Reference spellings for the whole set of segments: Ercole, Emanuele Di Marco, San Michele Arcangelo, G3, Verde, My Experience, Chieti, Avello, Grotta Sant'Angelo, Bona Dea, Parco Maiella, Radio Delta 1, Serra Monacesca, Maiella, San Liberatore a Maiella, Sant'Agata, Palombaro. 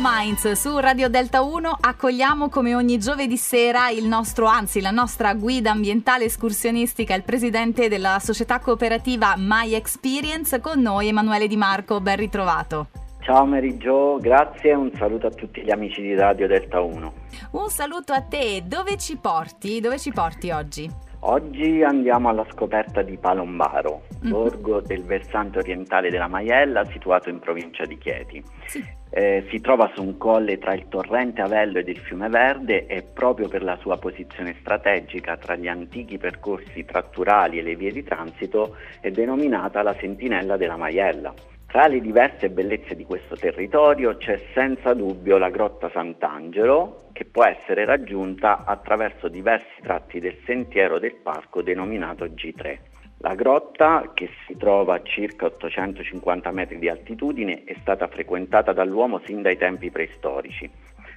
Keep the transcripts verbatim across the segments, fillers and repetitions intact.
Minds su Radio Delta uno. Accogliamo come ogni giovedì sera il nostro, anzi la nostra guida ambientale escursionistica, il presidente della società cooperativa My Experience, con noi Emanuele Di Marco. Ben ritrovato. Ciao Meriggio, grazie e un saluto a tutti gli amici di Radio Delta uno. Un saluto a te. Dove ci porti? Dove ci porti oggi? Oggi andiamo alla scoperta di Palombaro, mm-hmm. borgo del versante orientale della Maiella, situato in provincia di Chieti. Sì. Eh, si trova su un colle tra il torrente Avello ed il fiume Verde e proprio per la sua posizione strategica tra gli antichi percorsi tratturali e le vie di transito è denominata la sentinella della Maiella. Tra le diverse bellezze di questo territorio c'è senza dubbio la Grotta Sant'Angelo, che può essere raggiunta attraverso diversi tratti del sentiero del parco denominato G tre. La grotta, che si trova a circa ottocentocinquanta metri di altitudine, è stata frequentata dall'uomo sin dai tempi preistorici.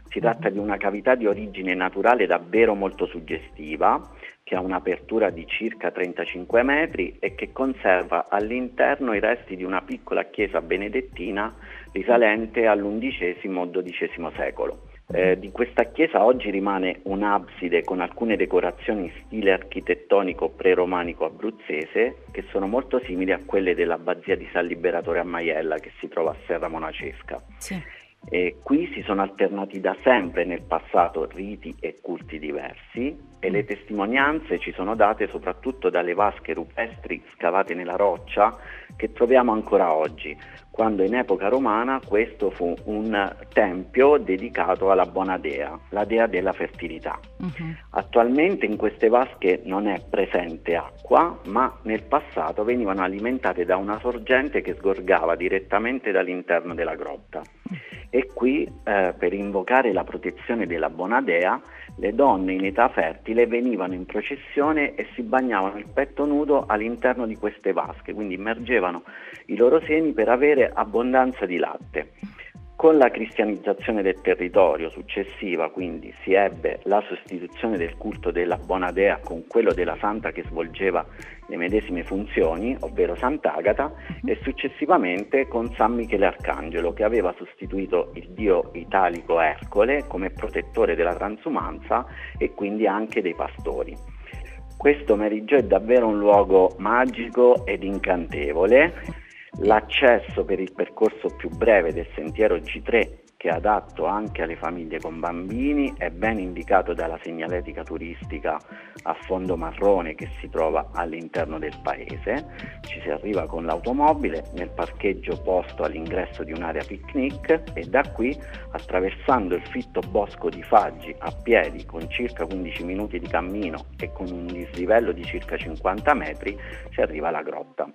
Si tratta di una cavità di origine naturale davvero molto suggestiva, che ha un'apertura di circa trentacinque metri e che conserva all'interno i resti di una piccola chiesa benedettina risalente all'undicesimo o dodicesimo secolo. Eh, di questa chiesa oggi rimane un'abside con alcune decorazioni in stile architettonico preromanico abruzzese che sono molto simili a quelle dell'abbazia di San Liberatore a Maiella, che si trova a Serra Monacesca. Sì. E qui si sono alternati da sempre nel passato riti e culti diversi e le testimonianze ci sono date soprattutto dalle vasche rupestri scavate nella roccia che troviamo ancora oggi, quando in epoca romana questo fu un tempio dedicato alla Bona Dea, la dea della fertilità. Uh-huh. Attualmente in queste vasche non è presente acqua, ma nel passato venivano alimentate da una sorgente che sgorgava direttamente dall'interno della grotta. E qui, eh, per invocare la protezione della Bona Dea, le donne in età fertile venivano in processione e si bagnavano il petto nudo all'interno di queste vasche, quindi immergevano i loro seni per avere abbondanza di latte. Con la cristianizzazione del territorio successiva, quindi, si ebbe la sostituzione del culto della Bona Dea con quello della santa che svolgeva le medesime funzioni, ovvero Sant'Agata, e successivamente con San Michele Arcangelo, che aveva sostituito il dio italico Ercole come protettore della transumanza e quindi anche dei pastori. Questo Meriggio è davvero un luogo magico ed incantevole. L'accesso per il percorso più breve del sentiero G tre, che è adatto anche alle famiglie con bambini, è ben indicato dalla segnaletica turistica a fondo marrone che si trova all'interno del paese. Ci si arriva con l'automobile nel parcheggio posto all'ingresso di un'area picnic e da qui, attraversando il fitto bosco di faggi a piedi con circa quindici minuti di cammino e con un dislivello di circa cinquanta metri, si arriva alla grotta.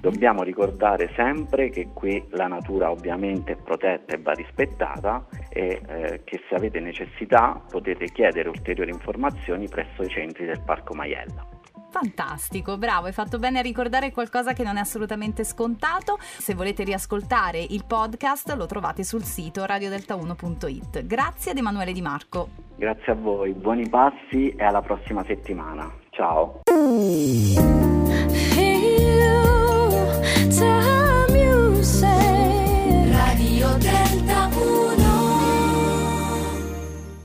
Dobbiamo ricordare sempre che qui la natura ovviamente è protetta e va rispettata e eh, che se avete necessità potete chiedere ulteriori informazioni presso i centri del Parco Maiella. Fantastico, bravo, hai fatto bene a ricordare qualcosa che non è assolutamente scontato. Se volete riascoltare il podcast lo trovate sul sito radiodelta uno punto it. Grazie ad Emanuele Di Marco. Grazie a voi, buoni passi e alla prossima settimana. Ciao.